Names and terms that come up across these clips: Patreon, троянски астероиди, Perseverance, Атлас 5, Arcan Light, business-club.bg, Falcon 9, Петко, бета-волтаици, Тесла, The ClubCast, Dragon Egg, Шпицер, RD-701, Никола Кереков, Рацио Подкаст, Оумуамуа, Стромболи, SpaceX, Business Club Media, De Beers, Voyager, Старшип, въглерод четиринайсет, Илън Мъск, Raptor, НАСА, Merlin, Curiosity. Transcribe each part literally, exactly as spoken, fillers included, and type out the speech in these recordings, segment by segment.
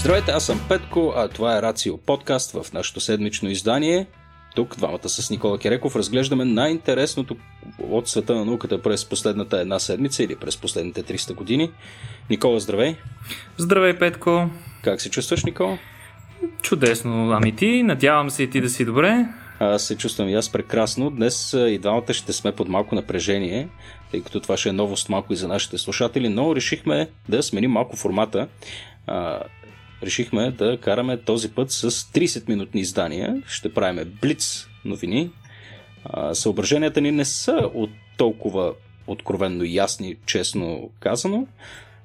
Здравейте, аз съм Петко, а това е Рацио Подкаст в нашето седмично издание. Тук двамата с Никола Кереков разглеждаме най-интересното от света на науката през последната една седмица или през последните триста години. Никола, здравей! Здравей, Петко! Как се чувстваш, Никола? Чудесно, ами ти, надявам се и ти да си добре. Аз се чувствам и аз прекрасно. Днес и двамата ще сме под малко напрежение, тъй като това ще е новост малко и за нашите слушатели, но решихме да сменим малко формата. А, решихме да караме този път с трийсет минутни издания. Ще правим блиц новини. А, съображенията ни не са от толкова откровенно ясни, честно казано,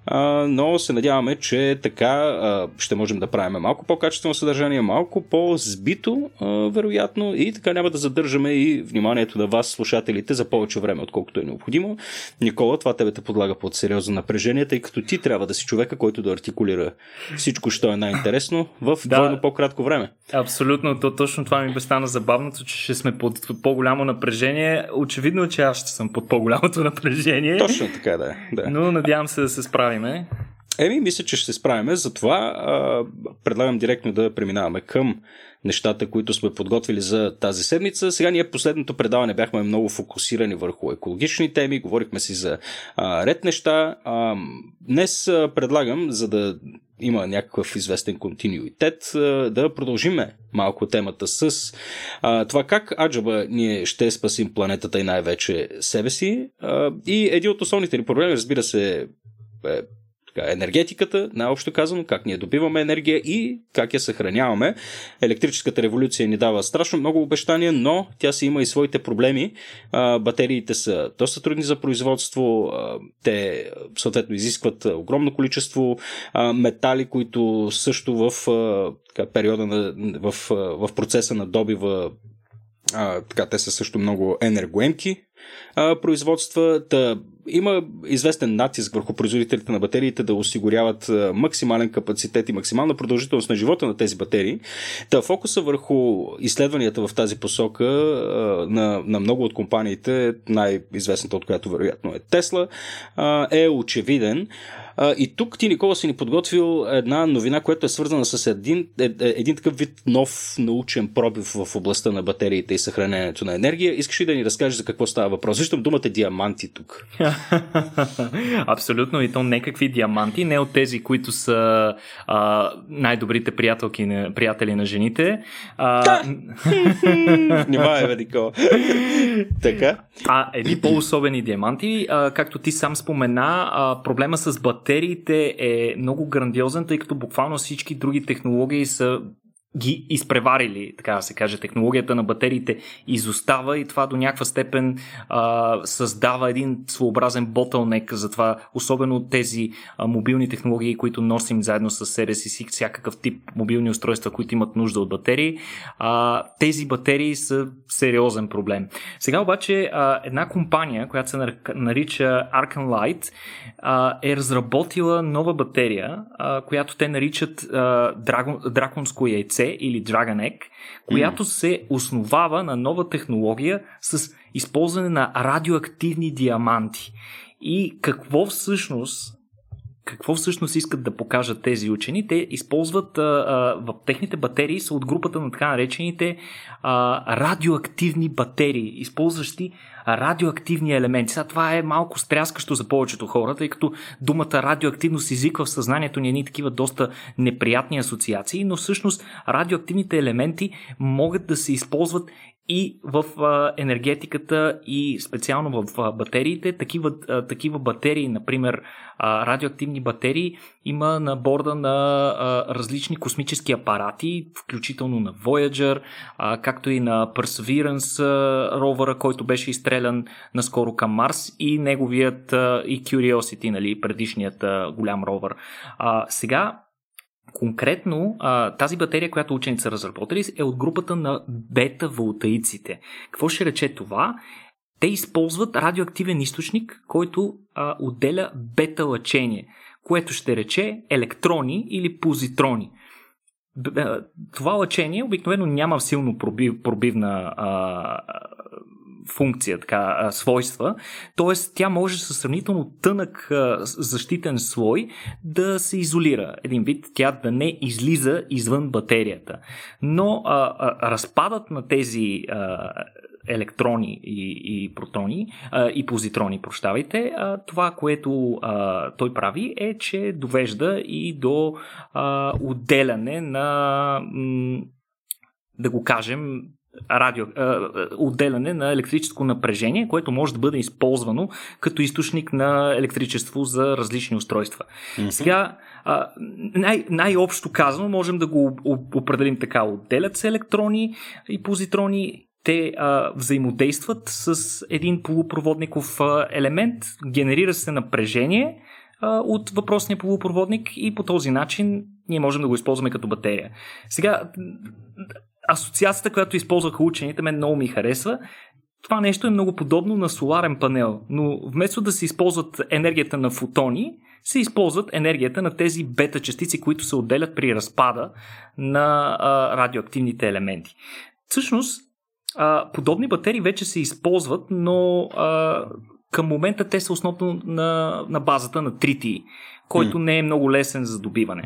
а, но се надяваме, че така а, ще можем да правим малко по-качествено съдържание, малко по-збито, а, вероятно, и така няма да задържаме и вниманието на вас, слушателите, за повече време, отколкото е необходимо. Никола, това тебе те подлага под сериозно напрежение, тъй като ти трябва да си човека, който да артикулира всичко, що е най-интересно в да, двойно по-кратко време. Абсолютно, то, точно това ми бе стана забавното, че ще сме под по-голямо напрежение. Очевидно, че аз ще съм под по-голямото напрежение. Точно така, да. да. Но надявам се да се справим. Еми, мисля, че ще се справим. Затова а, предлагам директно да преминаваме към нещата, които сме подготвили за тази седмица. Сега ние последното предаване бяхме много фокусирани върху екологични теми, говорихме си за а, ред неща. А, днес а, предлагам, за да има някакъв известен континуитет, да продължиме малко темата с а, това как аджаба ние ще спасим планетата и най-вече себе си. А, и един от основните ни проблеми, разбира се, Е, така, енергетиката, най-общо казано, как ние добиваме енергия и как я съхраняваме. Електрическата революция ни дава страшно много обещания, но тя си има и своите проблеми. А, батериите са доста трудни за производство, а, те съответно изискват огромно количество а, метали, които също в, а, така, периода на, в, а, в процеса на добива а, така, те са също много енергоемки а, производства. Та, има известен натиск върху производителите на батериите да осигуряват максимален капацитет и максимална продължителност на живота на тези батерии. Та фокуса върху изследванията в тази посока на, на много от компаниите, най-известната от която вероятно е Тесла, е очевиден. И тук ти, Никола, си ни подготвил една новина, която е свързана с един, един такъв вид нов научен пробив в областта на батериите и съхранението на енергия. Искаш ли да ни разкажеш за какво става въпрос? Виждам думата диаманти тук. Абсолютно, и то не какви диаманти, не от тези, които са а, най-добрите приятелки на, приятели на жените. А... Внимавай, бе, Никола. Така. А едни по-особени диаманти, а, както ти сам спомена, а, проблема с батериите е много грандиозен, тъй като буквално всички други технологии са ги изпреварили, така да се каже. Технологията на батериите изостава и това до някаква степен а, създава един своеобразен ботълнек за това, особено тези а, мобилни технологии, които носим заедно с себе си, всякакъв тип мобилни устройства, които имат нужда от батерии. А, тези батерии са сериозен проблем. Сега обаче а, една компания, която се нарича Arcan Light, а, е разработила нова батерия, а, която те наричат а, драгон, драконско яйце или Dragon Egg, която mm. се основава на нова технология с използване на радиоактивни диаманти. И какво всъщност какво всъщност искат да покажат тези учени? Те използват а, а, в техните батерии са от групата на така наречените а, радиоактивни батерии, използващи радиоактивни елементи. Сега това е малко стряскащо за повечето хора, тъй като думата радиоактивност изиква в съзнанието ни едни такива доста неприятни асоциации, но всъщност радиоактивните елементи могат да се използват и в енергетиката и специално в батериите. Такива, такива батерии, например радиоактивни батерии, има на борда на различни космически апарати, включително на Voyager, както и на Perseverance ровъра, който беше изстрелян наскоро към Марс, и неговият и Curiosity, нали, предишният голям ровър. Сега конкретно тази батерия, която учените са разработили, е от групата на бета-волтаиците. Какво ще рече това? Те използват радиоактивен източник, който а, отделя бета-лъчение, което ще рече електрони или позитрони. Това лъчение обикновено няма силно пробив, пробивна а, функция, така, а, свойства. Тоест, тя може със сравнително тънък а, защитен слой да се изолира. Един вид, тя да не излиза извън батерията. Но а, а, разпадът на тези а, електрони и, и протони а, и позитрони, прощавайте, а, това, което а, той прави, е, че довежда и до а, отделяне на, м, да го кажем, радио, а, отделяне на електрическо напрежение, което може да бъде използвано като източник на електричество за различни устройства. Mm-hmm. Сега а, най- най-общо казано можем да го определим така: отделят се електрони и позитрони, те а, взаимодействат с един полупроводников а, елемент, генерира се напрежение а, от въпросния полупроводник и по този начин ние можем да го използваме като батерия. Сега, асоциацията, която използваха учените, мен много ми харесва. Това нещо е много подобно на соларен панел, но вместо да се използват енергията на фотони, се използват енергията на тези бета частици, които се отделят при разпада на а, радиоактивните елементи. Всъщност, а, подобни батерии вече се използват, но а, към момента те са основно на, на базата на три Ти, който mm. не е много лесен за добиване.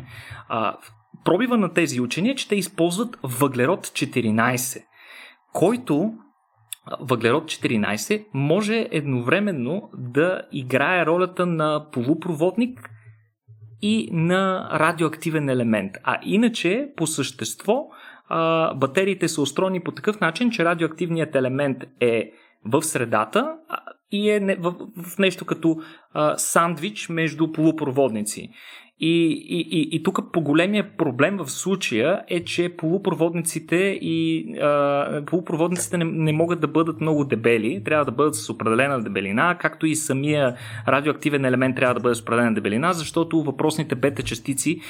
А, пробива на тези учени е, че те използват въглерод четиринайсет, който въглерод четиринайсет може едновременно да играе ролята на полупроводник и на радиоактивен елемент. А иначе, по същество, батериите са устроени по такъв начин, че радиоактивният елемент е в средата и е в нещо като сандвич между полупроводници. И, и, и, и тук по-големия проблем в случая е, че полупроводниците и а, полупроводниците не, не могат да бъдат много дебели, трябва да бъдат с определена дебелина, както и самия радиоактивен елемент трябва да бъде с определена дебелина, защото въпросните бета частици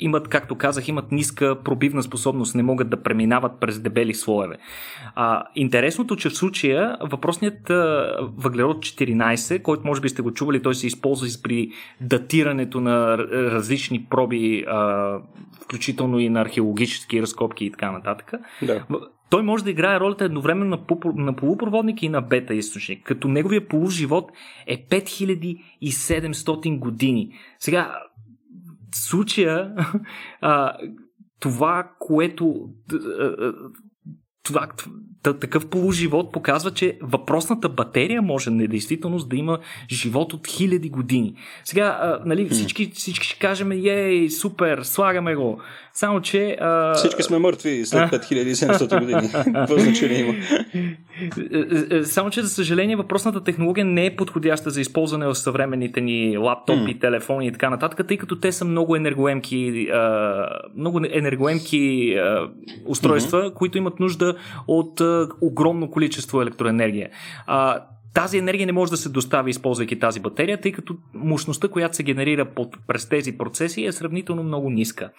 имат, както казах, имат ниска пробивна способност, не могат да преминават през дебели слоеве. А, интересното, че в случая въпросният а, въглерод четиринайсет, който може би сте го чували, той се използва при датирането на различни проби, а, включително и на археологически разкопки и така нататък. Да. Той може да играе ролята едновременно на, по- на полупроводник и на бета източник, като неговия полуживот е пет хиляди и седемстотин години. Сега, в случая а, това, което а, това, такъв полуживот показва, че въпросната батерия може на действителност да има живот от хиляди години. Сега, а, нали, всички, всички ще кажем: ей, супер, слагаме го. Само, че... А... Всички сме мъртви след пет хиляди и седемстотин години. Какво значение има? Само, че за съжаление въпросната технология не е подходяща за използване в съвременните ни лаптопи, телефони и така нататък, тъй като те са много енергоемки, а, много енергоемки а, устройства, които имат нужда от огромно количество електроенергия. А, тази енергия не може да се достави, използвайки тази батерия, тъй като мощността, която се генерира под, през тези процеси, е сравнително много ниска.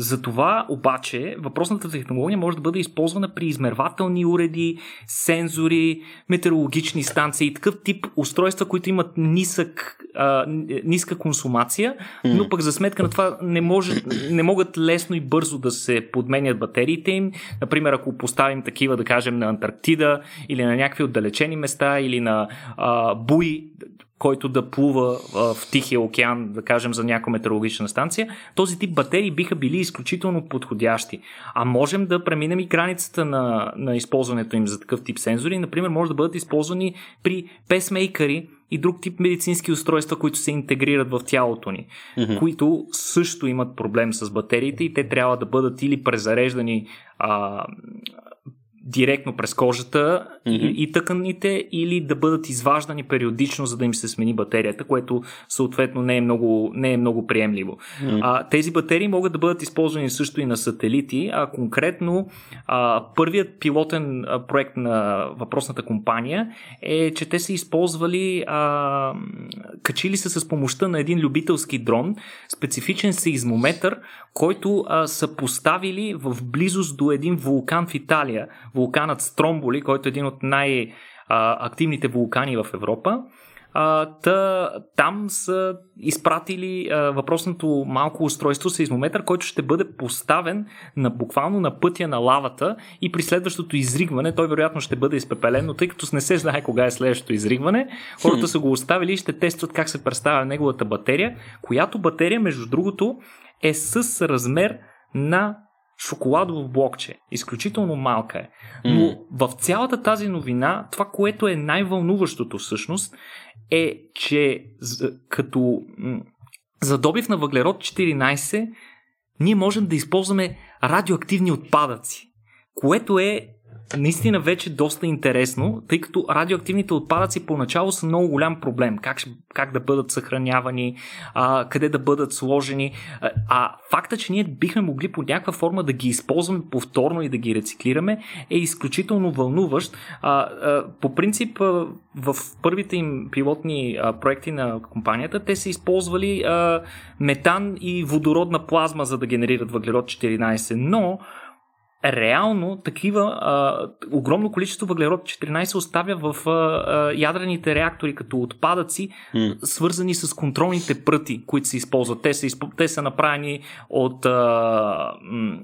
Затова обаче въпросната технология може да бъде използвана при измервателни уреди, сензори, метеорологични станции и такъв тип устройства, които имат нисък, а, ниска консумация, но пък за сметка на това не, може, не могат лесно и бързо да се подменят батериите им. Например, ако поставим такива, да кажем, на Антарктида или на някакви отдалечени места, или на а, буи, който да плува а, в Тихия океан, да кажем, за някаква метеорологична станция, този тип батерии биха били изключително подходящи. А можем да преминем и границата на, на използването им за такъв тип сензори. Например, може да бъдат използвани при песмейкъри и друг тип медицински устройства, които се интегрират в тялото ни, mm-hmm. които също имат проблем с батериите и те трябва да бъдат или презареждани а, директно през кожата mm-hmm. и тъканите, или да бъдат изваждани периодично, за да им се смени батерията, което съответно не е много, не е много приемливо. Mm-hmm. А, тези батерии могат да бъдат използвани също и на сателити, а конкретно а, първият пилотен проект на въпросната компания е, че те са използвали, а, качили се с помощта на един любителски дрон, специфичен сеизмометър, който а, са поставили в близост до един вулкан в Италия, вулканът Стромболи, който е един от най-активните вулкани в Европа. А, та, там са изпратили а, въпросното малко устройство сеизмометър, който ще бъде поставен на, буквално на пътя на лавата и при следващото изригване той вероятно ще бъде изпепелен, но тъй като не се знае кога е следващото изригване, хората са го оставили и ще тестват как се представя неговата батерия, която батерия, между другото, е с размер на шоколадово блокче. Изключително малка е. Но mm. в цялата тази новина, това, което е най-вълнуващото всъщност, е, че като за добив на въглерод четиринайсет ние можем да използваме радиоактивни отпадъци, което е наистина вече доста интересно, тъй като радиоактивните отпадъци поначало са много голям проблем. Как, как да бъдат съхранявани, а, къде да бъдат сложени. А, а факта, че ние бихме могли по някаква форма да ги използваме повторно и да ги рециклираме, е изключително вълнуващ. А, а, по принцип, а, в първите им пилотни а, проекти на компанията, те са използвали а, метан и водородна плазма, за да генерират въглерод четиринайсет, но реално такива а, огромно количество въглерод четиринайсет оставя в а, а, ядрените реактори като отпадъци, mm. свързани с контролните пръти, които се използват. Те са, изпо... Те са направени от, а,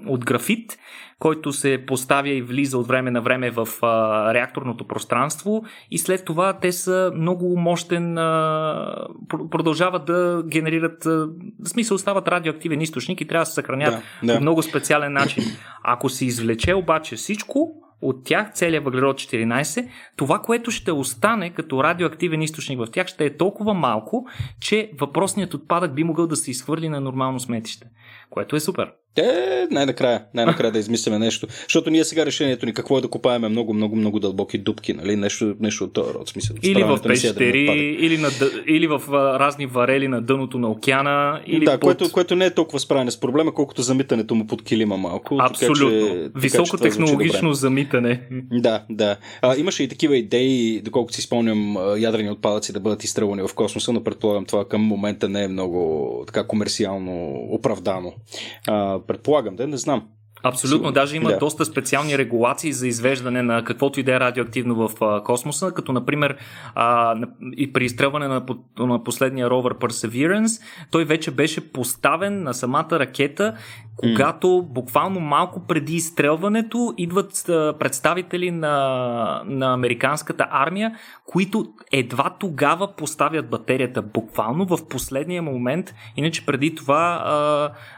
от графит, който се поставя и влиза от време на време в а, реакторното пространство и след това те са много мощен, а, продължават да генерират, а, в смисъл стават радиоактивен източник и трябва да се съхранят да, да. по много специален начин. Ако се извлече обаче всичко от тях, целия въглерод четиринайсет, това, което ще остане като радиоактивен източник в тях, ще е толкова малко, че въпросният отпадък би могъл да се изхвърли на нормално сметище, което е супер. Е, най-накрая, най-накрая да измисляме нещо. Защото ние сега решението ни какво е да копаеме много, много, много дълбоки дупки, нали? Нещо, нещо от този род, смисъл. Или в пещери, или, на, или в разни варели на дъното на океана. Или да, под... което, което не е толкова справяне с проблема, колкото замитането му под килима малко. Абсолютно. Така, че, високо така, че технологично замитане. Да, да. А, имаше и такива идеи, доколкото си спомням, ядрени отпадъци да бъдат изстрелвани в космоса, но предполагам това към момента не е много така комерциално оправдано. А, предполагам, да, не знам. Абсолютно, сигурно. Даже има да. доста специални регулации за извеждане на каквото и да е радиоактивно в космоса, като например а, и при изстрелване на, на последния ровър Perseverance, той вече беше поставен на самата ракета, когато mm. буквално малко преди изстрелването идват представители на, на американската армия, които едва тогава поставят батерията, буквално в последния момент, иначе преди това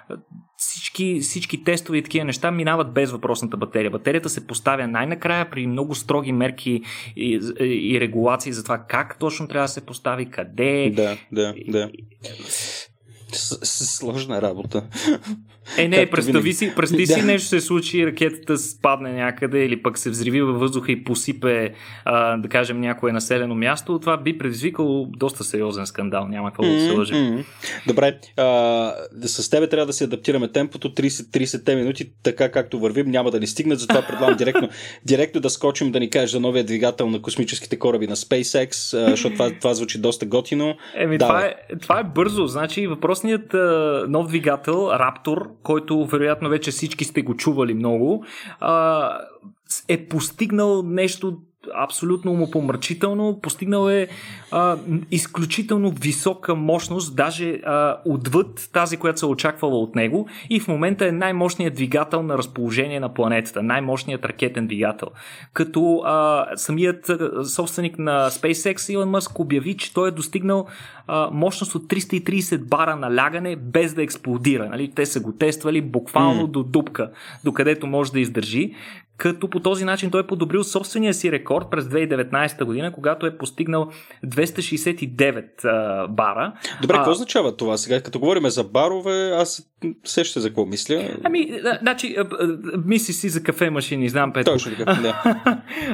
а, Всички, всички тестове и такива неща минават без въпросната батерия. Батерията се поставя най-накрая при много строги мерки и, и, и регулации за това как точно трябва да се постави, къде. Да, да, да. Сложна работа. Е, не, представи си, представи си нещо се случи, ракетата спадне някъде или пък се взриви във въздуха и посипе, а, да кажем, някое населено място. Това би предизвикало доста сериозен скандал. Няма какво да се лъжи. Добре, а, с тебе трябва да се адаптираме темпото. трийсет трийсет минути, така както вървим, няма да ни стигнат. Затова предлагам директно, директно да скочим да ни кажеш за новия двигател на космическите кораби на SpaceX, а, защото това, това звучи доста готино. Еми, това е, това е бързо. Значи, въпросният а, нов двигател, Raptor, който вероятно вече всички сте го чували много, е постигнал нещо абсолютно умопомрачително. Постигнал е а, изключително висока мощност, даже а, отвъд тази, която се очаквала от него, и в момента е най-мощният двигател на разположение на планетата, най-мощният ракетен двигател. Като а, самият собственик на SpaceX Илън Мъск обяви, че той е достигнал а, мощност от триста и трийсет бара на лягане без да експлодира. Нали? Те са го тествали буквално mm. до дупка, докъдето може да издържи. Като по този начин той е подобрил собствения си рекорд през две хиляди и деветнайсета година, когато е постигнал двеста шейсет и девет а, бара. Добре, какво а... означава това сега? Като говорим за барове, аз все ще за какво мисля. Ами, значи, мисли си за кафе машини, знам, Петко. Точно така, да.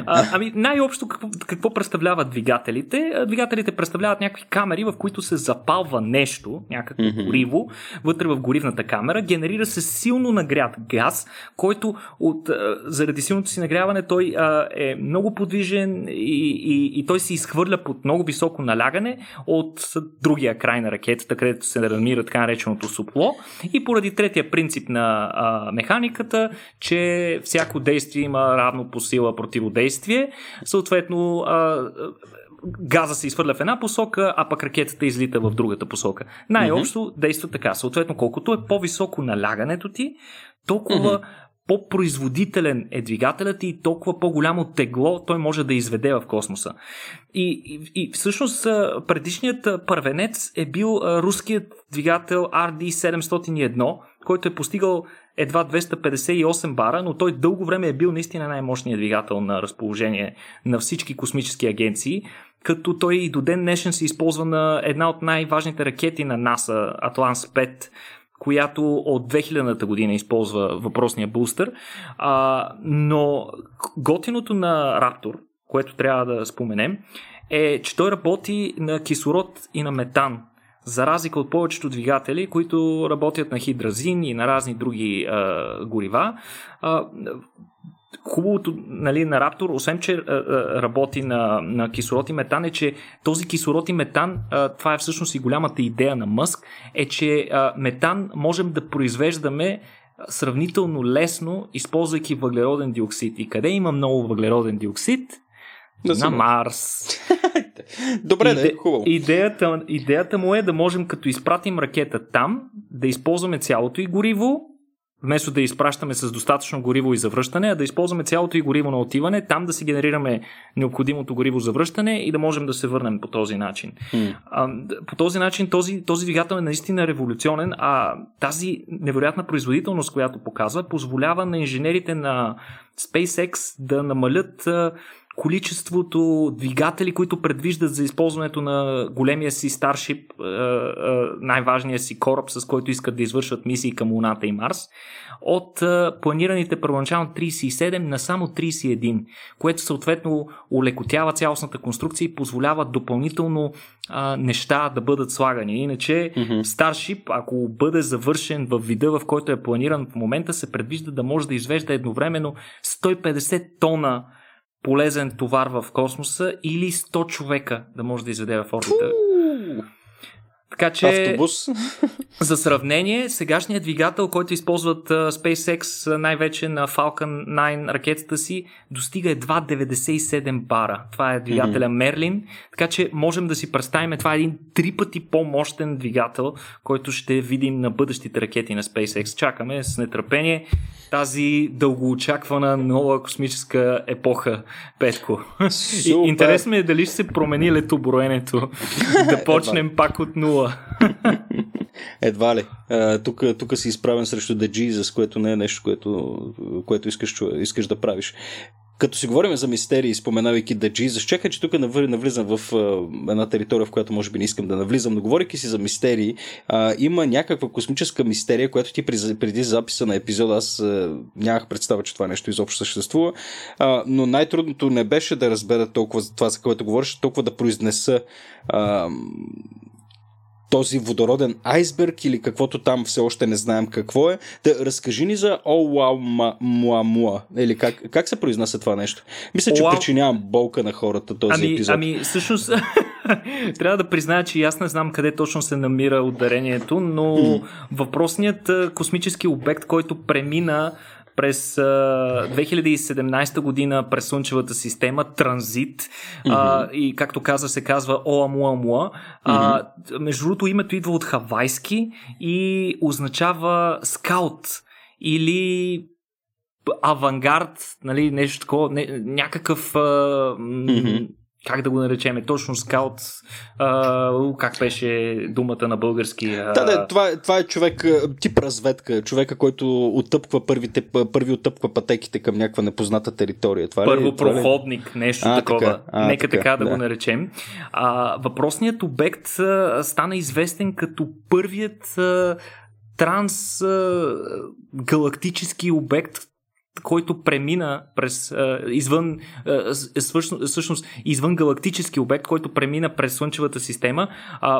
а, ами, най-общо какво, какво представляват двигателите? Двигателите представляват някакви камери, в които се запалва нещо, някакво mm-hmm. гориво, вътре в горивната камера, генерира се силно нагрят газ, който от заради силното си нагряване, той а, е много подвижен и, и, и той се изхвърля под много високо налягане от другия край на ракетата, където се намира така нареченото супло, и поради третия принцип на а, механиката, че всяко действие има равно по сила противодействие, съответно а, газа се изхвърля в една посока, а пък ракетата излита в другата посока. Най-общо mm-hmm. действа така. Съответно, колкото е по-високо налягането ти, толкова mm-hmm. по-производителен е двигателят и толкова по-голямо тегло той може да изведе в космоса. И, и, и всъщност предишният първенец е бил руският двигател Ар Ди седемстотин и едно, който е постигал едва двеста петдесет и осем бара, но той дълго време е бил наистина най-мощният двигател на разположение на всички космически агенции, като той и до ден днешен се използва на една от най-важните ракети на НАСА, Атлас пет, която от две хилядната година използва въпросния бустер. А, но готиното на Raptor, което трябва да споменем, е, че той работи на кислород и на метан, за разлика от повечето двигатели, които работят на хидразин и на разни други а, горива. А, хубавото, нали, на Raptor, освен че а, а, работи на, на кислород и метан, е, че този кислород и метан, а, това е всъщност и голямата идея на Мъск, е, че а, метан можем да произвеждаме сравнително лесно, използвайки въглероден диоксид. И къде има много въглероден диоксид? Да, на Марс. Добре, да е, хубаво. Идеята, идеята му е да можем, като изпратим ракета там, да използваме цялото и гориво, вместо да изпращаме с достатъчно гориво и завръщане, а да използваме цялото и гориво на отиване, там да си генерираме необходимото гориво за връщане и да можем да се върнем по този начин. Mm. А, по този начин този, този двигател е наистина революционен, а тази невероятна производителност, която показва, позволява на инженерите на SpaceX да намалят количеството двигатели, които предвиждат за използването на големия си Старшип, най-важния си кораб, с който искат да извършват мисии към Луната и Марс, от планираните първоначално трийсет и седем на само трийсет и едно, което съответно улекотява цялостната конструкция и позволява допълнително неща да бъдат слагани. Иначе mm-hmm. Старшип, ако бъде завършен в вида, в който е планиран в момента, се предвижда да може да извежда едновременно сто и петдесет тона полезен товар в космоса или сто човека да може да изведе в орбита. Така че, автобус. За сравнение, сегашният двигател, който използват SpaceX най-вече на Falcon девет ракетата си, достига едва деветдесет и седем бара. Това е двигателя mm-hmm. Merlin, така че можем да си представим, това е един три пъти по-мощен двигател, който ще видим на бъдещите ракети на SpaceX. Чакаме с нетърпение тази дългоочаквана нова космическа епоха, Петко. Интересно ми е дали ще се промени летоброенето. Да почнем пак от нула. Едва ли. Тук, тук си изправен срещу The Jesus, което не е нещо, което, което искаш, искаш да правиш. Като си говорим за мистерии, споменавайки The Jesus, чакай, че тук навлизам в една територия, в която може би не искам да навлизам, но говорейки си за мистерии, има някаква космическа мистерия, която ти преди записа на епизода, аз нямах представа, че това нещо изобщо съществува, но най-трудното не беше да разбера толкова за това, за което говориш, толкова да произнеса този водороден айсберг или каквото там все още не знаем какво е. Да, разкажи ни за Оумуамуа, или как, как се произнася това нещо? Мисля, Оуау... че причинявам болка на хората този ами, епизод. Ами, всъщност, трябва да призная, че аз не знам къде точно се намира ударението, но mm. въпросният космически обект, който премина през две хиляди и седемнадесета година през Слънчевата система, транзит, mm-hmm. а, и както каза, се казва Оумуамуа. Mm-hmm. Между другото, името идва от хавайски и означава скаут или авангард, нали, нещо такова, не, някакъв... А, mm-hmm. Как да го наречеме? Точно скаут. А, как беше думата на български? Да, да, това, това е човек, тип разведка. Човека, който оттъпква първите, първи оттъпква пътеките към някаква непозната територия. Това първопроходник, това е... нещо а, такова. Така, а, Нека така, така да, да го наречем. А, въпросният обект стана известен като първият трансгалактически обект, който премина през извън, всъщност извън галактически обект, който премина през Слънчевата система,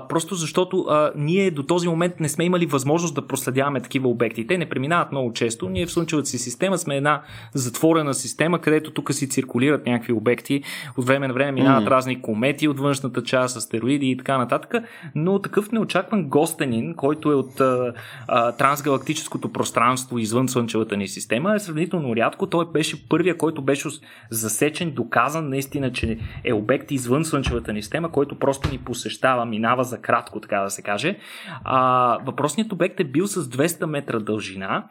просто защото ние до този момент не сме имали възможност да проследяваме такива обекти. Те не преминават много често. Ние в Слънчевата си система сме една затворена система, където тук си циркулират някакви обекти. От време на време минават mm-hmm. разни комети от външната част, астероиди и така нататък, но такъв неочакван гостенин, който е от а, а, трансгалактическото пространство извън Слънчевата ни система, е сравнително изключително рядко. Той беше първия, който беше засечен, доказан наистина, че е обект извън Слънчевата ни система, който просто ни посещава, минава за кратко, така да се каже. А, въпросният обект е бил с двеста метра дължина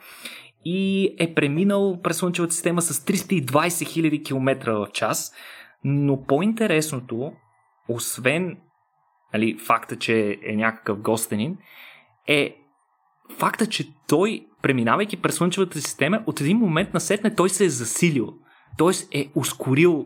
и е преминал през Слънчевата система с триста и двадесет хиляди километра в час. Но по-интересното, освен нали, факта, че е някакъв гостенин, е факта, че той, преминавайки през Слънчевата система, от един момент насетне той се е засилил. Т.е. е ускорил,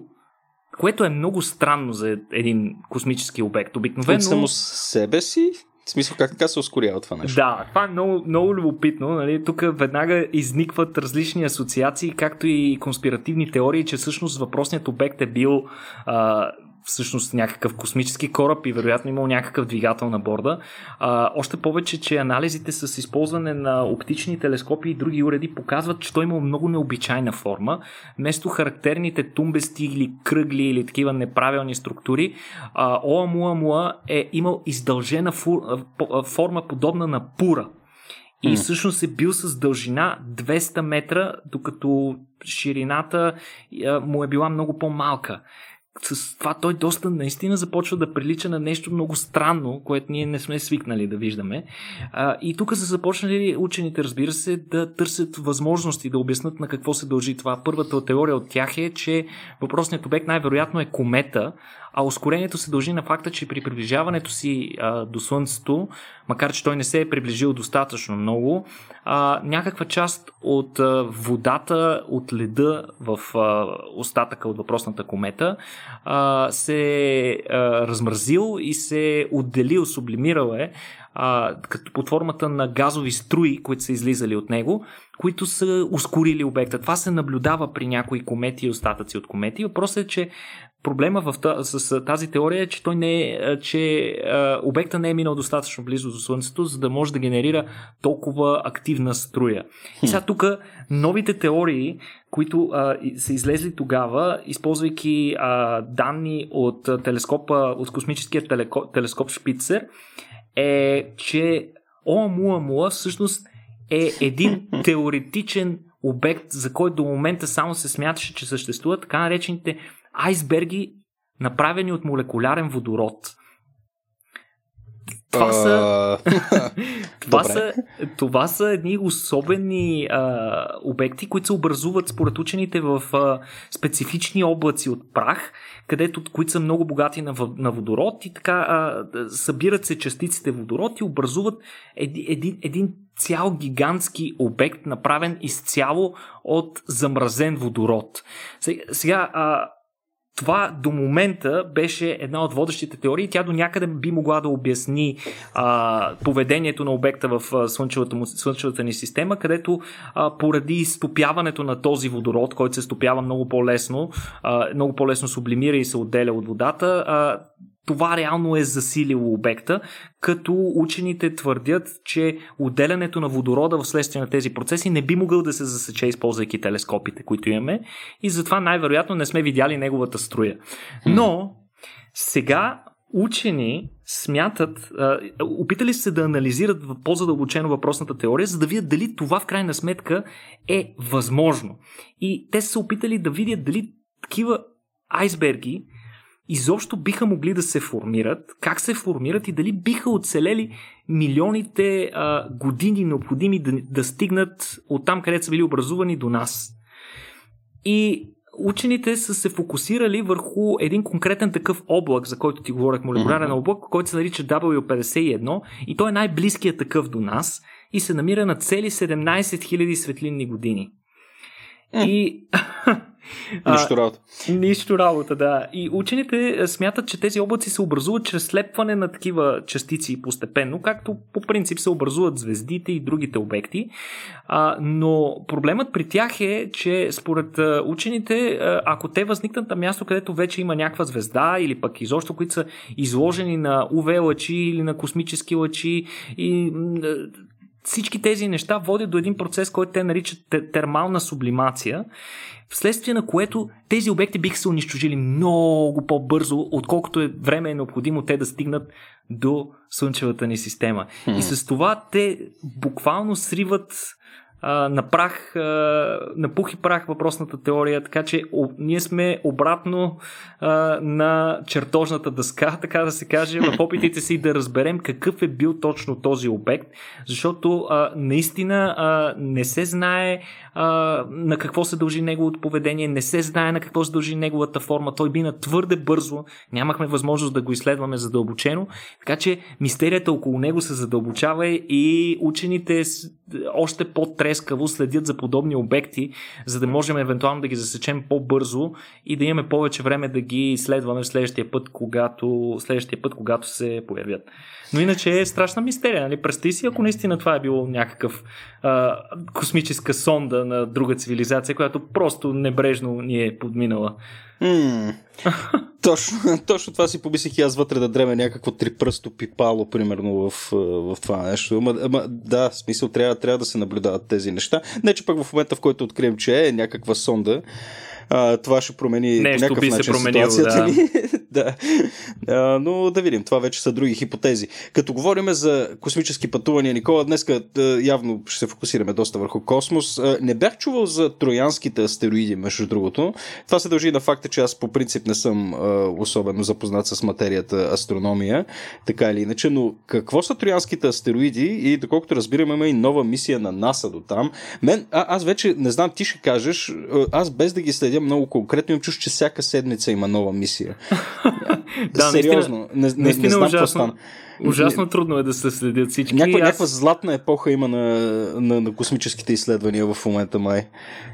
което е много странно за един космически обект. Обикновено... Само себе си? В смисъл, как така се ускорява това нещо? Да, това е много, много любопитно. Нали? Тук веднага изникват различни асоциации, както и конспиративни теории, че всъщност въпросният обект е бил а, всъщност някакъв космически кораб и вероятно имал някакъв двигател на борда. А, още повече, че анализите с използване на оптични телескопи и други уреди показват, че той имал много необичайна форма. Вместо характерните тумбести или кръгли или такива неправилни структури, Оумуамуа е имал издължена форма подобна на пура. И всъщност е бил с дължина двеста метра, докато ширината му е била много по-малка. С това той доста наистина започва да прилича на нещо много странно, което ние не сме свикнали да виждаме. А, и тук са започнали учените, разбира се, да търсят възможности да обяснат на какво се дължи това. Първата теория от тях е, че въпросният обект най-вероятно е комета, а ускорението се дължи на факта, че при приближаването си а, до Слънцето, макар че той не се е приближил достатъчно много, а, някаква част от а, водата, от леда в а, остатъка от въпросната комета а, се е размразил и се отделил, сублимирал е а, като под формата на газови струи, които са излизали от него, които са ускорили обекта. Това се наблюдава при някои комети и остатъци от комети. Въпросът е, че проблема в тази, с тази теория е, че, той не е, че а, обекта не е минал достатъчно близо до Слънцето, за да може да генерира толкова активна струя. И сега тук новите теории, които а, са излезли тогава, използвайки а, данни от телескопа, от космическия телеко, телескоп Шпицер, е, че Оумуамуа всъщност е един теоретичен обект, за който до момента само се смяташе, че съществуват така наречените айсберги, направени от молекулярен водород. Това са, това са, това са едни особени а, обекти, които се образуват според учените в а, специфични облаци от прах, където, които са много богати на, на водород и така а, събират се частиците водород и образуват еди, един, един цял гигантски обект, направен изцяло от замразен водород. Сега а, това до момента беше една от водещите теории. Тя до някъде би могла да обясни а, поведението на обекта в слънчевата, слънчевата ни система, където а, поради изтопяването на този водород, който се стопява много по-лесно, а, много по-лесно сублимира и се отделя от водата, а, това реално е засилило обекта, като учените твърдят, че отделянето на водорода вследствие на тези процеси не би могъл да се засече, използвайки телескопите, които имаме, и затова най-вероятно не сме видяли неговата струя. Но сега учени смятат, опитали се да анализират по-задълбочено въпросната теория, за да видят дали това в крайна сметка е възможно. И те са опитали да видят дали такива айсберги изобщо биха могли да се формират, как се формират и дали биха оцелели милионите а, години необходими да, да стигнат от там, където са били образувани, до нас. И учените са се фокусирали върху един конкретен такъв облак, за който ти говорех, молекулярен облак, който се нарича дабъл ю петдесет и едно, и той е най-близкият такъв до нас и се намира на цели седемнадесет хиляди светлинни години. И... Нищо работа. А, нищо работа, да. И учените смятат, че тези облаци се образуват чрез слепване на такива частици постепенно, както по принцип се образуват звездите и другите обекти. А, но проблемът при тях е, че според учените, ако те възникнат на място, където вече има някаква звезда или пък изобщо, които са изложени на ю ви лъчи или на космически лъчи, и всички тези неща водят до един процес, който те наричат термална сублимация, вследствие на което тези обекти биха се унищожили много по-бързо, отколкото е време е необходимо те да стигнат до Слънчевата ни система. Hmm. И с това те буквално сриват а, на прах, а, на пух и прах въпросната теория, така че о, ние сме обратно а, на чертожната дъска, така да се каже, в опитите си да разберем какъв е бил точно този обект, защото а, наистина а, не се знае а, на какво се дължи неговото поведение, не се знае на какво се дължи неговата форма, той бина твърде бързо, нямахме възможност да го изследваме задълбочено, така че мистерията около него се задълбочава и учените още по-трескаво следят за подобни обекти, за да можем евентуално да ги засечем по-бързо и да имаме повече време да ги изследваме в следващия път, когато, следващия път, когато се появят. Но иначе е страшна мистерия, нали? Представи си, ако наистина това е било някакъв а, космическа сонда на друга цивилизация, която просто небрежно ни е подминала. Mm. точно, точно това си помислих и аз вътре да дреме някакво трипръсто пипало, примерно, в, в това нещо. Ама, ама да, в смисъл трябва, трябва да се наблюдават тези неща. Не, че пък в момента, в който открием, че е някаква сонда, а, това ще промени по някакъв начин ситуацията да. Ни. да. А, но да видим, това вече са други хипотези. Като говорим за космически пътувания, Никола, днес явно ще се фокусираме доста върху космос. А, не бях чувал за троянските астероиди, между другото. Това се дължи на факта, че аз по принцип не съм а, особено запознат с материята астрономия, така или иначе, но какво са троянските астероиди и доколкото разбираме, има и нова мисия на НАСА до там. Мен, а, аз вече не знам, ти ще кажеш, аз без да ги следя много конкретно, им чуш, че всяка седмица има нова мисия. да, сериозно, не, не, не знам какво стана. Ужасно трудно е да се следят всички. Някаква, аз... някаква златна епоха има на, на, на космическите изследвания в момента май.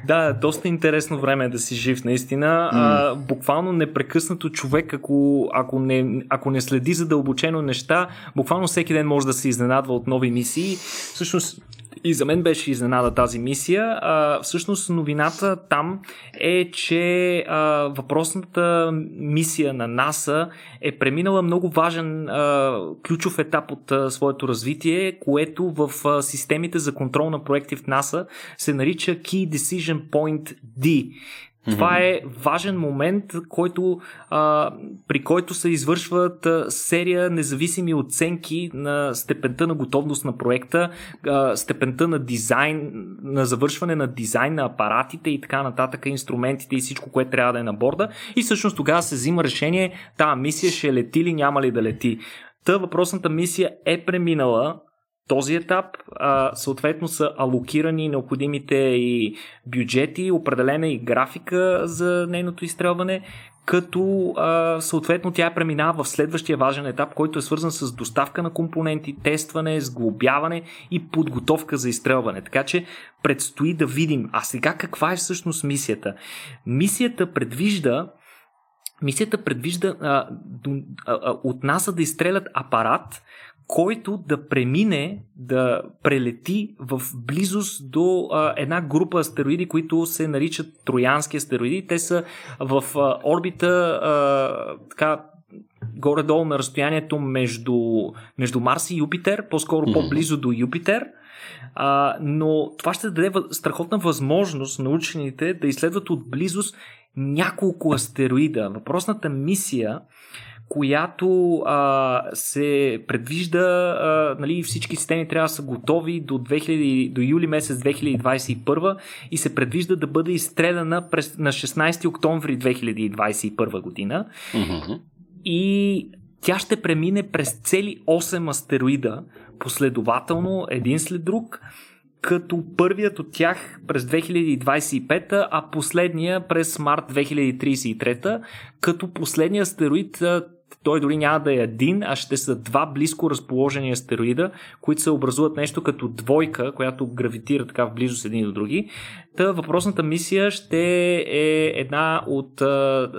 Да, доста интересно време е да си жив, наистина. Mm. А, буквално непрекъснато човек, ако, ако, не, ако не следи задълбочено неща, буквално всеки ден може да се изненадва от нови мисии. Всъщност и за мен беше изненада тази мисия. А, всъщност новината там е, че а, въпросната мисия на НАСА е преминала много важен а, ключов етап от а, своето развитие, което в а, системите за контрол на проекти в НАСА се нарича Key Decision Point D. Това е важен момент, който, а, при който се извършват а, серия независими оценки на степента на готовност на проекта, а, степента на дизайн, на завършване на дизайн на апаратите и така нататък, инструментите и всичко, което трябва да е на борда. И всъщност тогава се взима решение, тая мисия ще лети или няма ли да лети. Та въпросната мисия е преминала този етап, а, съответно са алокирани необходимите и бюджети, определена и графика за нейното изстрелване, като а, съответно тя преминава в следващия важен етап, който е свързан с доставка на компоненти, тестване, сглобяване и подготовка за изстрелване. Така че предстои да видим. А сега каква е всъщност мисията? Мисията предвижда мисията предвижда а, а, от НАСА да изстрелят апарат, който да премине, да прелети в близост до а, една група астероиди, които се наричат троянски астероиди. Те са в а, орбита а, така горе-долу на разстоянието между, между Марс и Юпитер, по-скоро mm-hmm. по-близо до Юпитер. А, но това ще даде страхотна възможност на учените да изследват от близост няколко астероида. Въпросната мисия, която а, се предвижда, а, нали, всички системи трябва да са готови до, две хиляди, до юли месец две хиляди двадесет и първа и се предвижда да бъде изстреляна през, на шестнадесети октомври две хиляди двадесет и първа година. Mm-hmm. И тя ще премине през цели осем астероида последователно, един след друг, като първият от тях през две хиляди двадесет и пета, а последния през март две хиляди тридесет и трета, като последният астероид, той дори няма да е един, а ще са два близко разположени астероида, които се образуват нещо като двойка, която гравитира така в близост един до други. Та въпросната мисия ще е една от,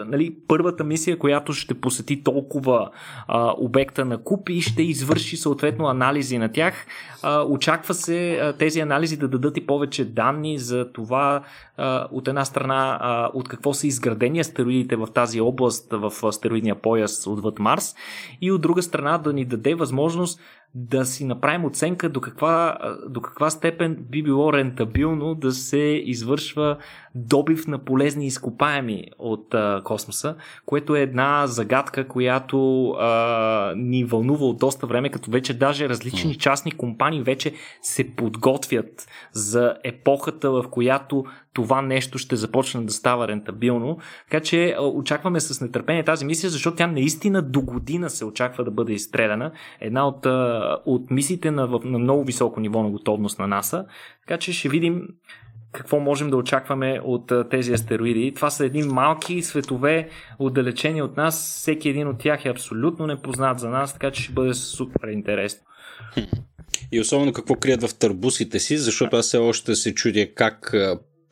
нали, първата мисия, която ще посети толкова а, обекта на куп и ще извърши съответно анализи на тях. А, очаква се а, тези анализи да дадат и повече данни за това, а, от една страна, а, от какво са изградени астероидите в тази област, в астероидния пояс отвъд Марс, и от друга страна да ни даде възможност да си направим оценка до каква, до каква степен би било рентабилно да се извършва добив на полезни изкопаеми от а, космоса, което е една загадка, която а, ни вълнува от доста време, като вече даже различни частни компании вече се подготвят за епохата, в която това нещо ще започне да става рентабилно. Така че очакваме с нетърпение тази мисия, защото тя наистина до година се очаква да бъде изстреляна. Една от, от мисиите на, на много високо ниво на готовност на НАСА. Така че ще видим какво можем да очакваме от тези астероиди. Това са едни малки светове, отдалечени от нас. Всеки един от тях е абсолютно непознат за нас, така че ще бъде супер интересно. И особено какво крият в търбусите си, защото аз все още се чудя как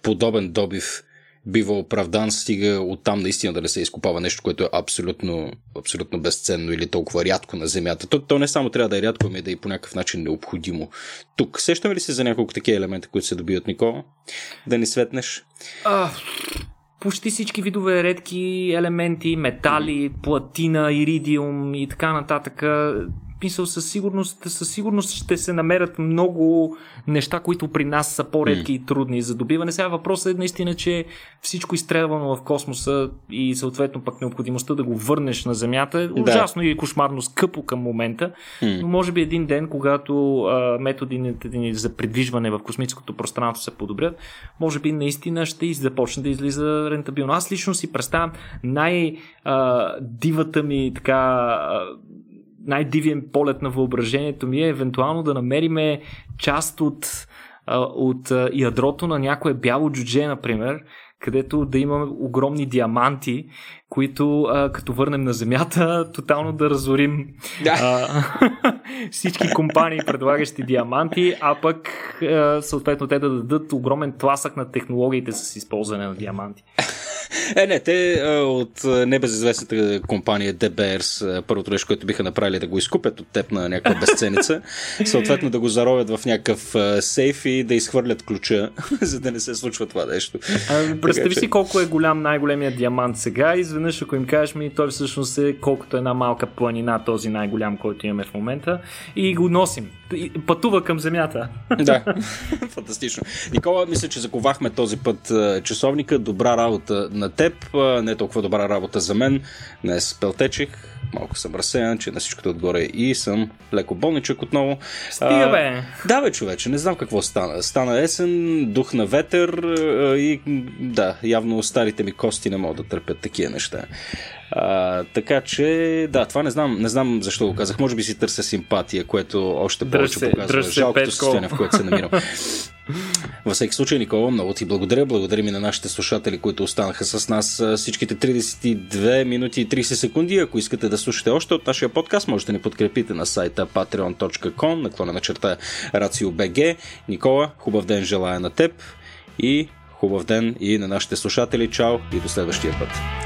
подобен добив бива оправдан, стига оттам наистина да не се изкопава нещо, което е абсолютно, абсолютно безценно или толкова рядко на Земята. То, то не само трябва да е рядко, ами да е по някакъв начин необходимо. Тук сещаме ли се за няколко такива елемента, които се добиват, Никола? Да ни светнеш? А, почти всички видове редки елементи, метали, платина, иридиум и така нататък. Мисъл, със сигурност, със сигурност ще се намерят много неща, които при нас са по-редки mm. и трудни за добиване. Сега въпросът е наистина, че всичко изстрелвано в космоса и съответно пък необходимостта да го върнеш на Земята е да. ужасно и кошмарно скъпо към момента, mm. но може би един ден, когато а, методите ни за придвижване в космическото пространство се подобрят, може би наистина ще започне да излиза рентабилно. Аз лично си представям най-дивата ми така... най-дивен полет на въображението ми е евентуално да намериме част от, от ядрото на някое бяло джудже, например, където да имаме огромни диаманти, които а, като върнем на Земята, тотално да разорим да. А, всички компании, предлагащи диаманти, а пък а, съответно те да дадат огромен тласък на технологиите с използване на диаманти. Е, не, те от небезизвестната компания De Beers, първото нещо, което биха направили да го изкупят от теб на някаква безценица, съответно да го заровят в някакъв сейф и да изхвърлят ключа, за да не се случва това нещо. А, представи така, си колко е голям най-големият диамант сега, изведнъж ако им кажеш ми, той всъщност е колкото една малка планина, този най-голям, който имаме в момента, и го носим. Пътува към Земята. Да, фантастично. Никола, мисля, че заковахме този път часовника. Добра работа на теб, не толкова добра работа за мен. Днес пелтечих, малко съм разсеян, че на всичкото отгоре и съм леко болничък отново. Стига бе! А, да бе, човече, не знам какво стана. Стана есен, дух на ветер и да, явно старите ми кости не могат да търпят такива неща. А, така че, да, това не знам, не знам защо го казах. Може би си търся симпатия, което още повече показва жалкото състояние, в което се намирам. Във всеки случай, Никола, много ти благодаря. Благодарим и на нашите слушатели, които останаха с нас всичките тридесет и две минути и тридесет секунди. Ако искате да слушате още от нашия подкаст, можете да ни подкрепите на сайта patreon точка com, наклона на черта RACIO.BG. Никола, хубав ден желая на теб и хубав ден и на нашите слушатели. Чао и до следващия път.